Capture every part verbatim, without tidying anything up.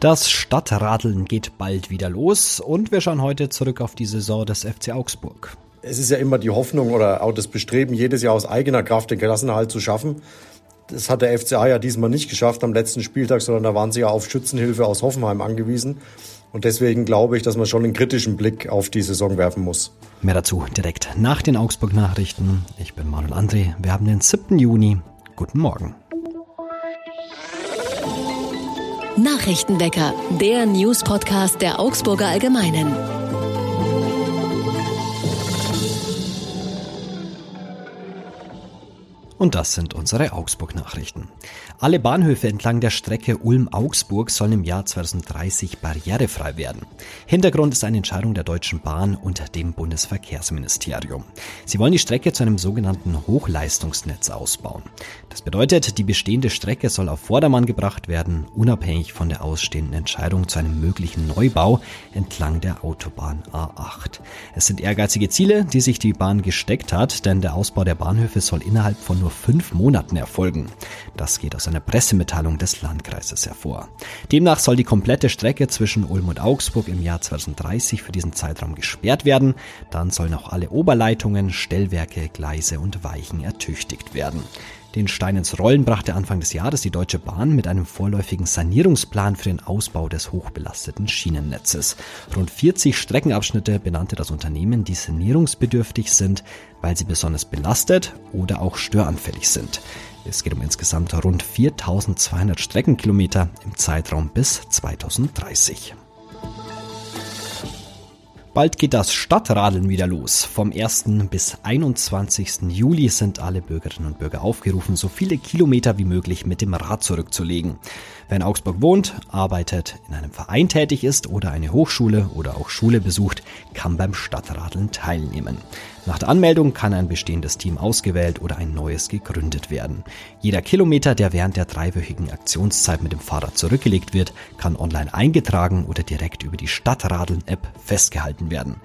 Das Stadtradeln geht bald wieder los und wir schauen heute zurück auf die Saison des F C Augsburg. Es ist ja immer die Hoffnung oder auch das Bestreben, jedes Jahr aus eigener Kraft den Klassenerhalt zu schaffen. Das hat der F C A ja diesmal nicht geschafft am letzten Spieltag, sondern da waren sie ja auf Schützenhilfe aus Hoffenheim angewiesen. Und deswegen glaube ich, dass man schon einen kritischen Blick auf die Saison werfen muss. Mehr dazu direkt nach den Augsburg-Nachrichten. Ich bin Manuel André. Wir haben den siebten Juni. Guten Morgen. Nachrichtenwecker, der News-Podcast der Augsburger Allgemeinen. Und das sind unsere Augsburg-Nachrichten. Alle Bahnhöfe entlang der Strecke Ulm-Augsburg sollen im Jahr zwanzig dreißig barrierefrei werden. Hintergrund ist eine Entscheidung der Deutschen Bahn und dem Bundesverkehrsministerium. Sie wollen die Strecke zu einem sogenannten Hochleistungsnetz ausbauen. Das bedeutet, die bestehende Strecke soll auf Vordermann gebracht werden, unabhängig von der ausstehenden Entscheidung zu einem möglichen Neubau entlang der Autobahn A acht. Es sind ehrgeizige Ziele, die sich die Bahn gesteckt hat, denn der Ausbau der Bahnhöfe soll innerhalb von nur fünf Monaten erfolgen. Das geht aus einer Pressemitteilung des Landkreises hervor. Demnach soll die komplette Strecke zwischen Ulm und Augsburg im Jahr zwanzig dreißig für diesen Zeitraum gesperrt werden. Dann sollen auch alle Oberleitungen, Stellwerke, Gleise und Weichen ertüchtigt werden. Den Stein ins Rollen brachte Anfang des Jahres die Deutsche Bahn mit einem vorläufigen Sanierungsplan für den Ausbau des hochbelasteten Schienennetzes. Rund vierzig Streckenabschnitte benannte das Unternehmen, die sanierungsbedürftig sind, weil sie besonders belastet oder auch störanfällig sind. Es geht um insgesamt rund viertausendzweihundert Streckenkilometer im Zeitraum bis zwanzig dreißig. Bald geht das Stadtradeln wieder los. Vom ersten bis einundzwanzigsten Juli sind alle Bürgerinnen und Bürger aufgerufen, so viele Kilometer wie möglich mit dem Rad zurückzulegen. Wer in Augsburg wohnt, arbeitet, in einem Verein tätig ist oder eine Hochschule oder auch Schule besucht, kann beim Stadtradeln teilnehmen. Nach der Anmeldung kann ein bestehendes Team ausgewählt oder ein neues gegründet werden. Jeder Kilometer, der während der dreiwöchigen Aktionszeit mit dem Fahrrad zurückgelegt wird, kann online eingetragen oder direkt über die Stadtradeln-App festgehalten werden.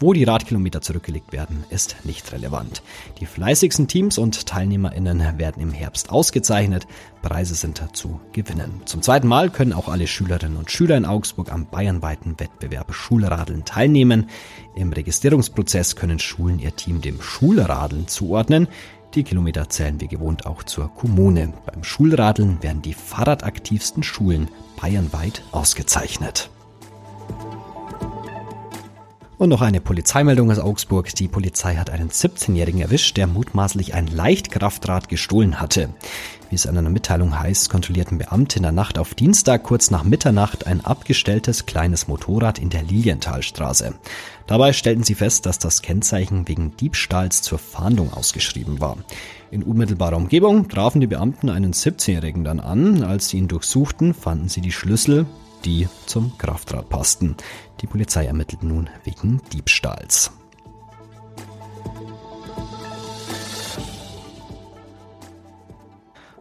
Wo die Radkilometer zurückgelegt werden, ist nicht relevant. Die fleißigsten Teams und TeilnehmerInnen werden im Herbst ausgezeichnet. Preise sind zu gewinnen. Zum zweiten Mal können auch alle Schülerinnen und Schüler in Augsburg am bayernweiten Wettbewerb Schulradeln teilnehmen. Im Registrierungsprozess können Schulen ihr Team dem Schulradeln zuordnen. Die Kilometer zählen wie gewohnt auch zur Kommune. Beim Schulradeln werden die fahrradaktivsten Schulen bayernweit ausgezeichnet. Und noch eine Polizeimeldung aus Augsburg. Die Polizei hat einen siebzehnjährigen erwischt, der mutmaßlich ein Leichtkraftrad gestohlen hatte. Wie es in einer Mitteilung heißt, kontrollierten Beamte in der Nacht auf Dienstag kurz nach Mitternacht ein abgestelltes kleines Motorrad in der Lilienthalstraße. Dabei stellten sie fest, dass das Kennzeichen wegen Diebstahls zur Fahndung ausgeschrieben war. In unmittelbarer Umgebung trafen die Beamten einen siebzehnjährigen dann an. Als sie ihn durchsuchten, fanden sie die Schlüssel, die zum Kraftrad passten. Die Polizei ermittelt nun wegen Diebstahls.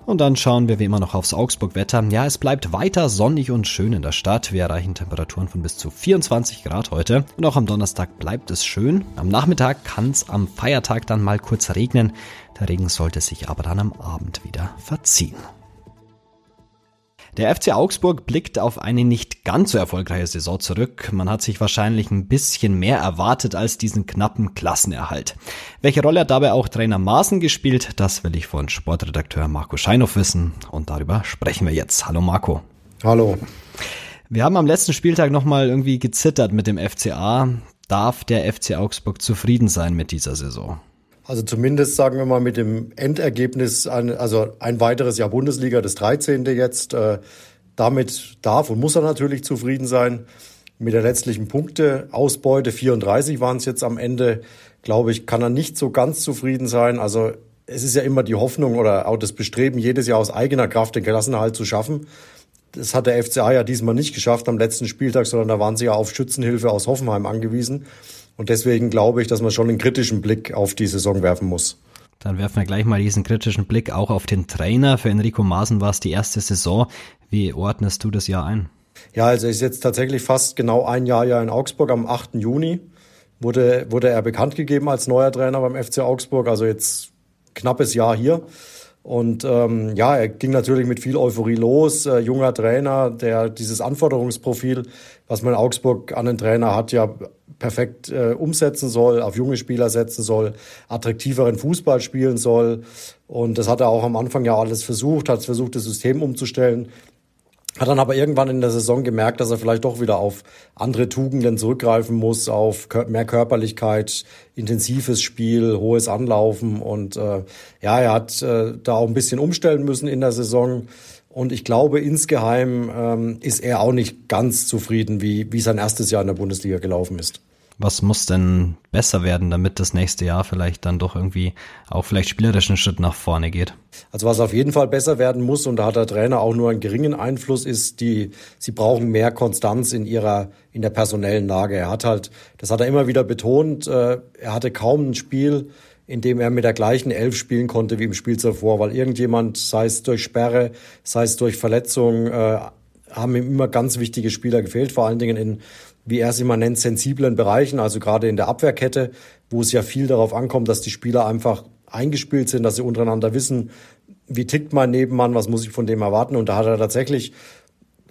Und dann schauen wir wie immer noch aufs Augsburg-Wetter. Ja, es bleibt weiter sonnig und schön in der Stadt. Wir erreichen Temperaturen von bis zu vierundzwanzig Grad heute. Und auch am Donnerstag bleibt es schön. Am Nachmittag kann es am Feiertag dann mal kurz regnen. Der Regen sollte sich aber dann am Abend wieder verziehen. Der F C Augsburg blickt auf eine nicht ganz so erfolgreiche Saison zurück. Man hat sich wahrscheinlich ein bisschen mehr erwartet als diesen knappen Klassenerhalt. Welche Rolle hat dabei auch Trainer Maaßen gespielt? Das will ich von Sportredakteur Marco Scheinhoff wissen. Und darüber sprechen wir jetzt. Hallo Marco. Hallo. Wir haben am letzten Spieltag nochmal irgendwie gezittert mit dem F C A. Darf der F C Augsburg zufrieden sein mit dieser Saison? Also zumindest, sagen wir mal, mit dem Endergebnis, also ein weiteres Jahr Bundesliga, das dreizehnte jetzt, äh, damit darf und muss er natürlich zufrieden sein. Mit der letztlichen Punkteausbeute, vierunddreißig waren es jetzt am Ende, glaube ich, kann er nicht so ganz zufrieden sein. Also es ist ja immer die Hoffnung oder auch das Bestreben, jedes Jahr aus eigener Kraft den Klassenerhalt zu schaffen. Das hat der F C A ja diesmal nicht geschafft am letzten Spieltag, sondern da waren sie ja auf Schützenhilfe aus Hoffenheim angewiesen. Und deswegen glaube ich, dass man schon einen kritischen Blick auf die Saison werfen muss. Dann werfen wir gleich mal diesen kritischen Blick auch auf den Trainer. Für Enrico Maaßen war es die erste Saison. Wie ordnest du das Jahr ein? Ja, also ist jetzt tatsächlich fast genau ein Jahr ja in Augsburg. Am achten Juni wurde, wurde er bekannt gegeben als neuer Trainer beim F C Augsburg. Also jetzt knappes Jahr hier. Und ähm, ja, er ging natürlich mit viel Euphorie los. Äh, junger Trainer, der dieses Anforderungsprofil, was man in Augsburg an den Trainer hat, ja perfekt äh, umsetzen soll, auf junge Spieler setzen soll, attraktiveren Fußball spielen soll. Und das hat er auch am Anfang ja alles versucht, hat versucht, das System umzustellen. Hat dann aber irgendwann in der Saison gemerkt, dass er vielleicht doch wieder auf andere Tugenden zurückgreifen muss, auf mehr Körperlichkeit, intensives Spiel, hohes Anlaufen. Und äh, ja, er hat äh, da auch ein bisschen umstellen müssen in der Saison. Und ich glaube, insgeheim ähm, ist er auch nicht ganz zufrieden, wie, wie sein erstes Jahr in der Bundesliga gelaufen ist. Was muss denn besser werden, damit das nächste Jahr vielleicht dann doch irgendwie auch vielleicht spielerisch einen Schritt nach vorne geht? Also was auf jeden Fall besser werden muss, und da hat der Trainer auch nur einen geringen Einfluss, ist die, sie brauchen mehr Konstanz in ihrer, in der personellen Lage. Er hat halt, das hat er immer wieder betont, äh, er hatte kaum ein Spiel, in dem er mit der gleichen Elf spielen konnte wie im Spiel zuvor, weil irgendjemand, sei es durch Sperre, sei es durch Verletzung, äh, haben ihm immer ganz wichtige Spieler gefehlt, vor allen Dingen in, wie er es immer nennt, sensiblen Bereichen, also gerade in der Abwehrkette, wo es ja viel darauf ankommt, dass die Spieler einfach eingespielt sind, dass sie untereinander wissen, wie tickt mein Nebenmann, was muss ich von dem erwarten. Und da hat er tatsächlich,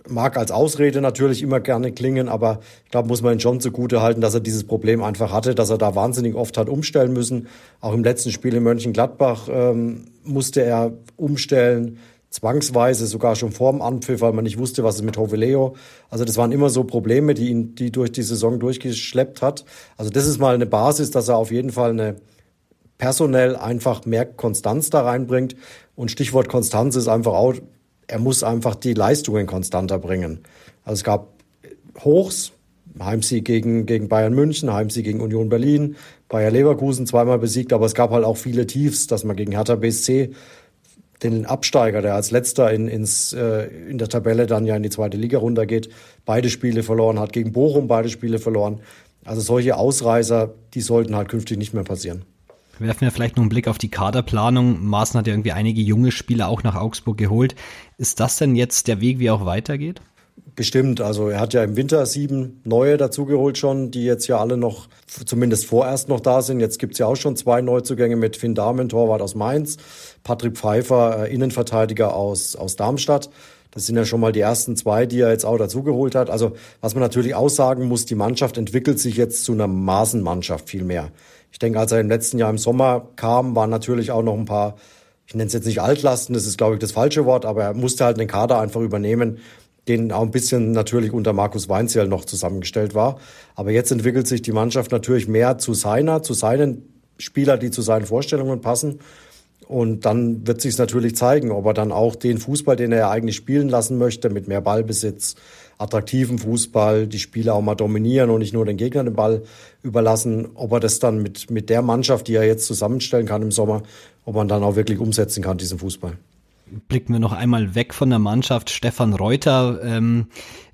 mag als Ausrede natürlich immer gerne klingen, aber ich glaube, muss man ihn schon zugutehalten, dass er dieses Problem einfach hatte, dass er da wahnsinnig oft hat umstellen müssen. Auch im letzten Spiel in Mönchengladbach ähm, musste er umstellen, zwangsweise sogar schon vorm Anpfiff, weil man nicht wusste, was es mit Hoveleo. Also das waren immer so Probleme, die ihn, die durch die Saison durchgeschleppt hat. Also das ist mal eine Basis, dass er auf jeden Fall eine personell einfach mehr Konstanz da reinbringt. Und Stichwort Konstanz ist einfach auch, er muss einfach die Leistungen konstanter bringen. Also es gab Hochs, Heimsieg gegen, gegen Bayern München, Heimsieg gegen Union Berlin, Bayer Leverkusen zweimal besiegt, aber es gab halt auch viele Tiefs, dass man gegen Hertha B S C den Absteiger, der als letzter in, ins, äh, in der Tabelle dann ja in die zweite Liga runtergeht, beide Spiele verloren hat, gegen Bochum beide Spiele verloren. Also solche Ausreißer, die sollten halt künftig nicht mehr passieren. Werfen wir vielleicht noch einen Blick auf die Kaderplanung. Maaßen hat ja irgendwie einige junge Spieler auch nach Augsburg geholt. Ist das denn jetzt der Weg, wie er auch weitergeht? Bestimmt. Also er hat ja im Winter sieben neue dazugeholt schon, die jetzt ja alle noch, zumindest vorerst noch da sind. Jetzt gibt's ja auch schon zwei Neuzugänge mit Finn Dahmen, Torwart aus Mainz, Patrick Pfeiffer, Innenverteidiger aus, aus Darmstadt. Das sind ja schon mal die ersten zwei, die er jetzt auch dazugeholt hat. Also was man natürlich auch sagen muss, die Mannschaft entwickelt sich jetzt zu einer Maaßen-Mannschaft viel mehr. Ich denke, als er im letzten Jahr im Sommer kam, waren natürlich auch noch ein paar, ich nenne es jetzt nicht Altlasten, das ist glaube ich das falsche Wort, aber er musste halt den Kader einfach übernehmen, den auch ein bisschen natürlich unter Markus Weinzierl noch zusammengestellt war. Aber jetzt entwickelt sich die Mannschaft natürlich mehr zu seiner, zu seinen Spielern, die zu seinen Vorstellungen passen. Und dann wird sich es natürlich zeigen, ob er dann auch den Fußball, den er eigentlich spielen lassen möchte, mit mehr Ballbesitz, attraktiven Fußball, die Spieler auch mal dominieren und nicht nur den Gegnern den Ball überlassen, ob er das dann mit, mit der Mannschaft, die er jetzt zusammenstellen kann im Sommer, ob man dann auch wirklich umsetzen kann, diesen Fußball. Blicken wir noch einmal weg von der Mannschaft. Stefan Reuter, ähm,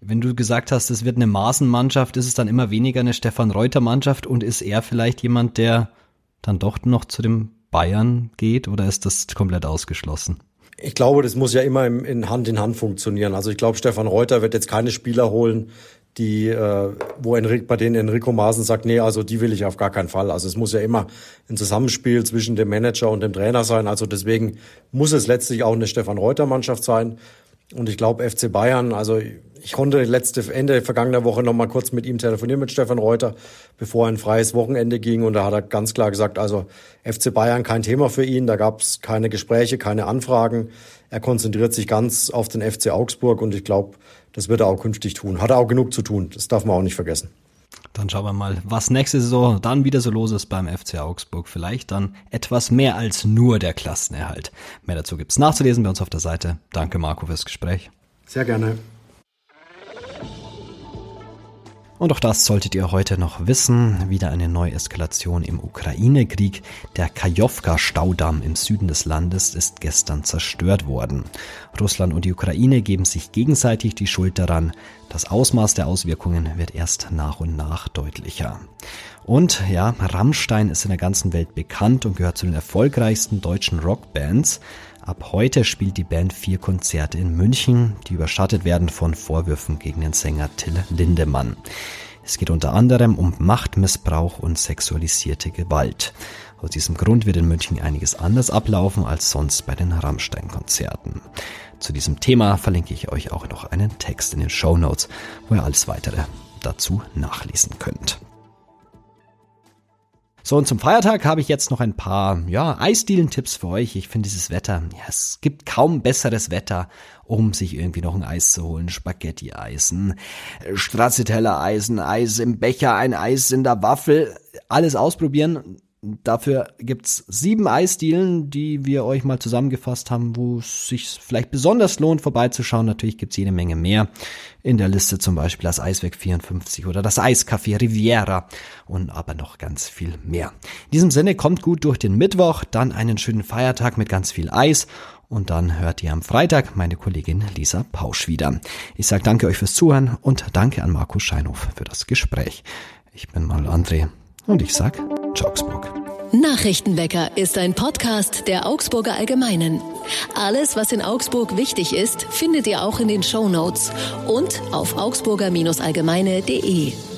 wenn du gesagt hast, es wird eine Maaßen-Mannschaft, ist es dann immer weniger eine Stefan Reuter-Mannschaft und ist er vielleicht jemand, der dann doch noch zu dem Bayern geht oder ist das komplett ausgeschlossen? Ich glaube, das muss ja immer in Hand in Hand funktionieren. Also ich glaube, Stefan Reuter wird jetzt keine Spieler holen, die, äh, wo Enric, bei denen Enrico Maaßen sagt, nee, also die will ich auf gar keinen Fall. Also es muss ja immer ein Zusammenspiel zwischen dem Manager und dem Trainer sein. Also deswegen muss es letztlich auch eine Stefan-Reuter-Mannschaft sein. Und ich glaube, F C Bayern, also ich konnte letzte Ende vergangener Woche noch mal kurz mit ihm telefonieren, mit Stefan Reuter, bevor ein freies Wochenende ging. Und da hat er ganz klar gesagt, also F C Bayern kein Thema für ihn. Da gab es keine Gespräche, keine Anfragen. Er konzentriert sich ganz auf den F C Augsburg und ich glaube, das wird er auch künftig tun. Hat er auch genug zu tun, das darf man auch nicht vergessen. Dann schauen wir mal, was nächste Saison dann wieder so los ist beim F C Augsburg. Vielleicht dann etwas mehr als nur der Klassenerhalt. Mehr dazu gibt's nachzulesen bei uns auf der Seite. Danke Marco fürs Gespräch. Sehr gerne. Und auch das solltet ihr heute noch wissen. Wieder eine Neueskalation im Ukraine-Krieg. Der Kachowka-Staudamm im Süden des Landes ist gestern zerstört worden. Russland und die Ukraine geben sich gegenseitig die Schuld daran. Das Ausmaß der Auswirkungen wird erst nach und nach deutlicher. Und ja, Rammstein ist in der ganzen Welt bekannt und gehört zu den erfolgreichsten deutschen Rockbands. Ab heute spielt die Band vier Konzerte in München, die überschattet werden von Vorwürfen gegen den Sänger Till Lindemann. Es geht unter anderem um Machtmissbrauch und sexualisierte Gewalt. Aus diesem Grund wird in München einiges anders ablaufen als sonst bei den Rammstein-Konzerten. Zu diesem Thema verlinke ich euch auch noch einen Text in den Shownotes, wo ihr alles weitere dazu nachlesen könnt. So, und zum Feiertag habe ich jetzt noch ein paar, ja, Eisdielen-Tipps für euch. Ich finde dieses Wetter, ja, es gibt kaum besseres Wetter, um sich irgendwie noch ein Eis zu holen. Spaghetti-Eisen, Stracciatella-Eisen, Eis im Becher, ein Eis in der Waffel. Alles ausprobieren. Dafür gibt's sieben Eisdielen, die wir euch mal zusammengefasst haben, wo es sich vielleicht besonders lohnt, vorbeizuschauen. Natürlich gibt's jede Menge mehr in der Liste, zum Beispiel das Eisweg vierundfünfzig oder das Eiscafé Riviera und aber noch ganz viel mehr. In diesem Sinne, kommt gut durch den Mittwoch, dann einen schönen Feiertag mit ganz viel Eis und dann hört ihr am Freitag meine Kollegin Lisa Pausch wieder. Ich sage danke euch fürs Zuhören und danke an Marco Scheinhoff für das Gespräch. Ich bin mal André und ich sag Augsburg. Nachrichtenwecker ist ein Podcast der Augsburger Allgemeinen. Alles, was in Augsburg wichtig ist, findet ihr auch in den Shownotes und auf augsburger dash allgemeine punkt de.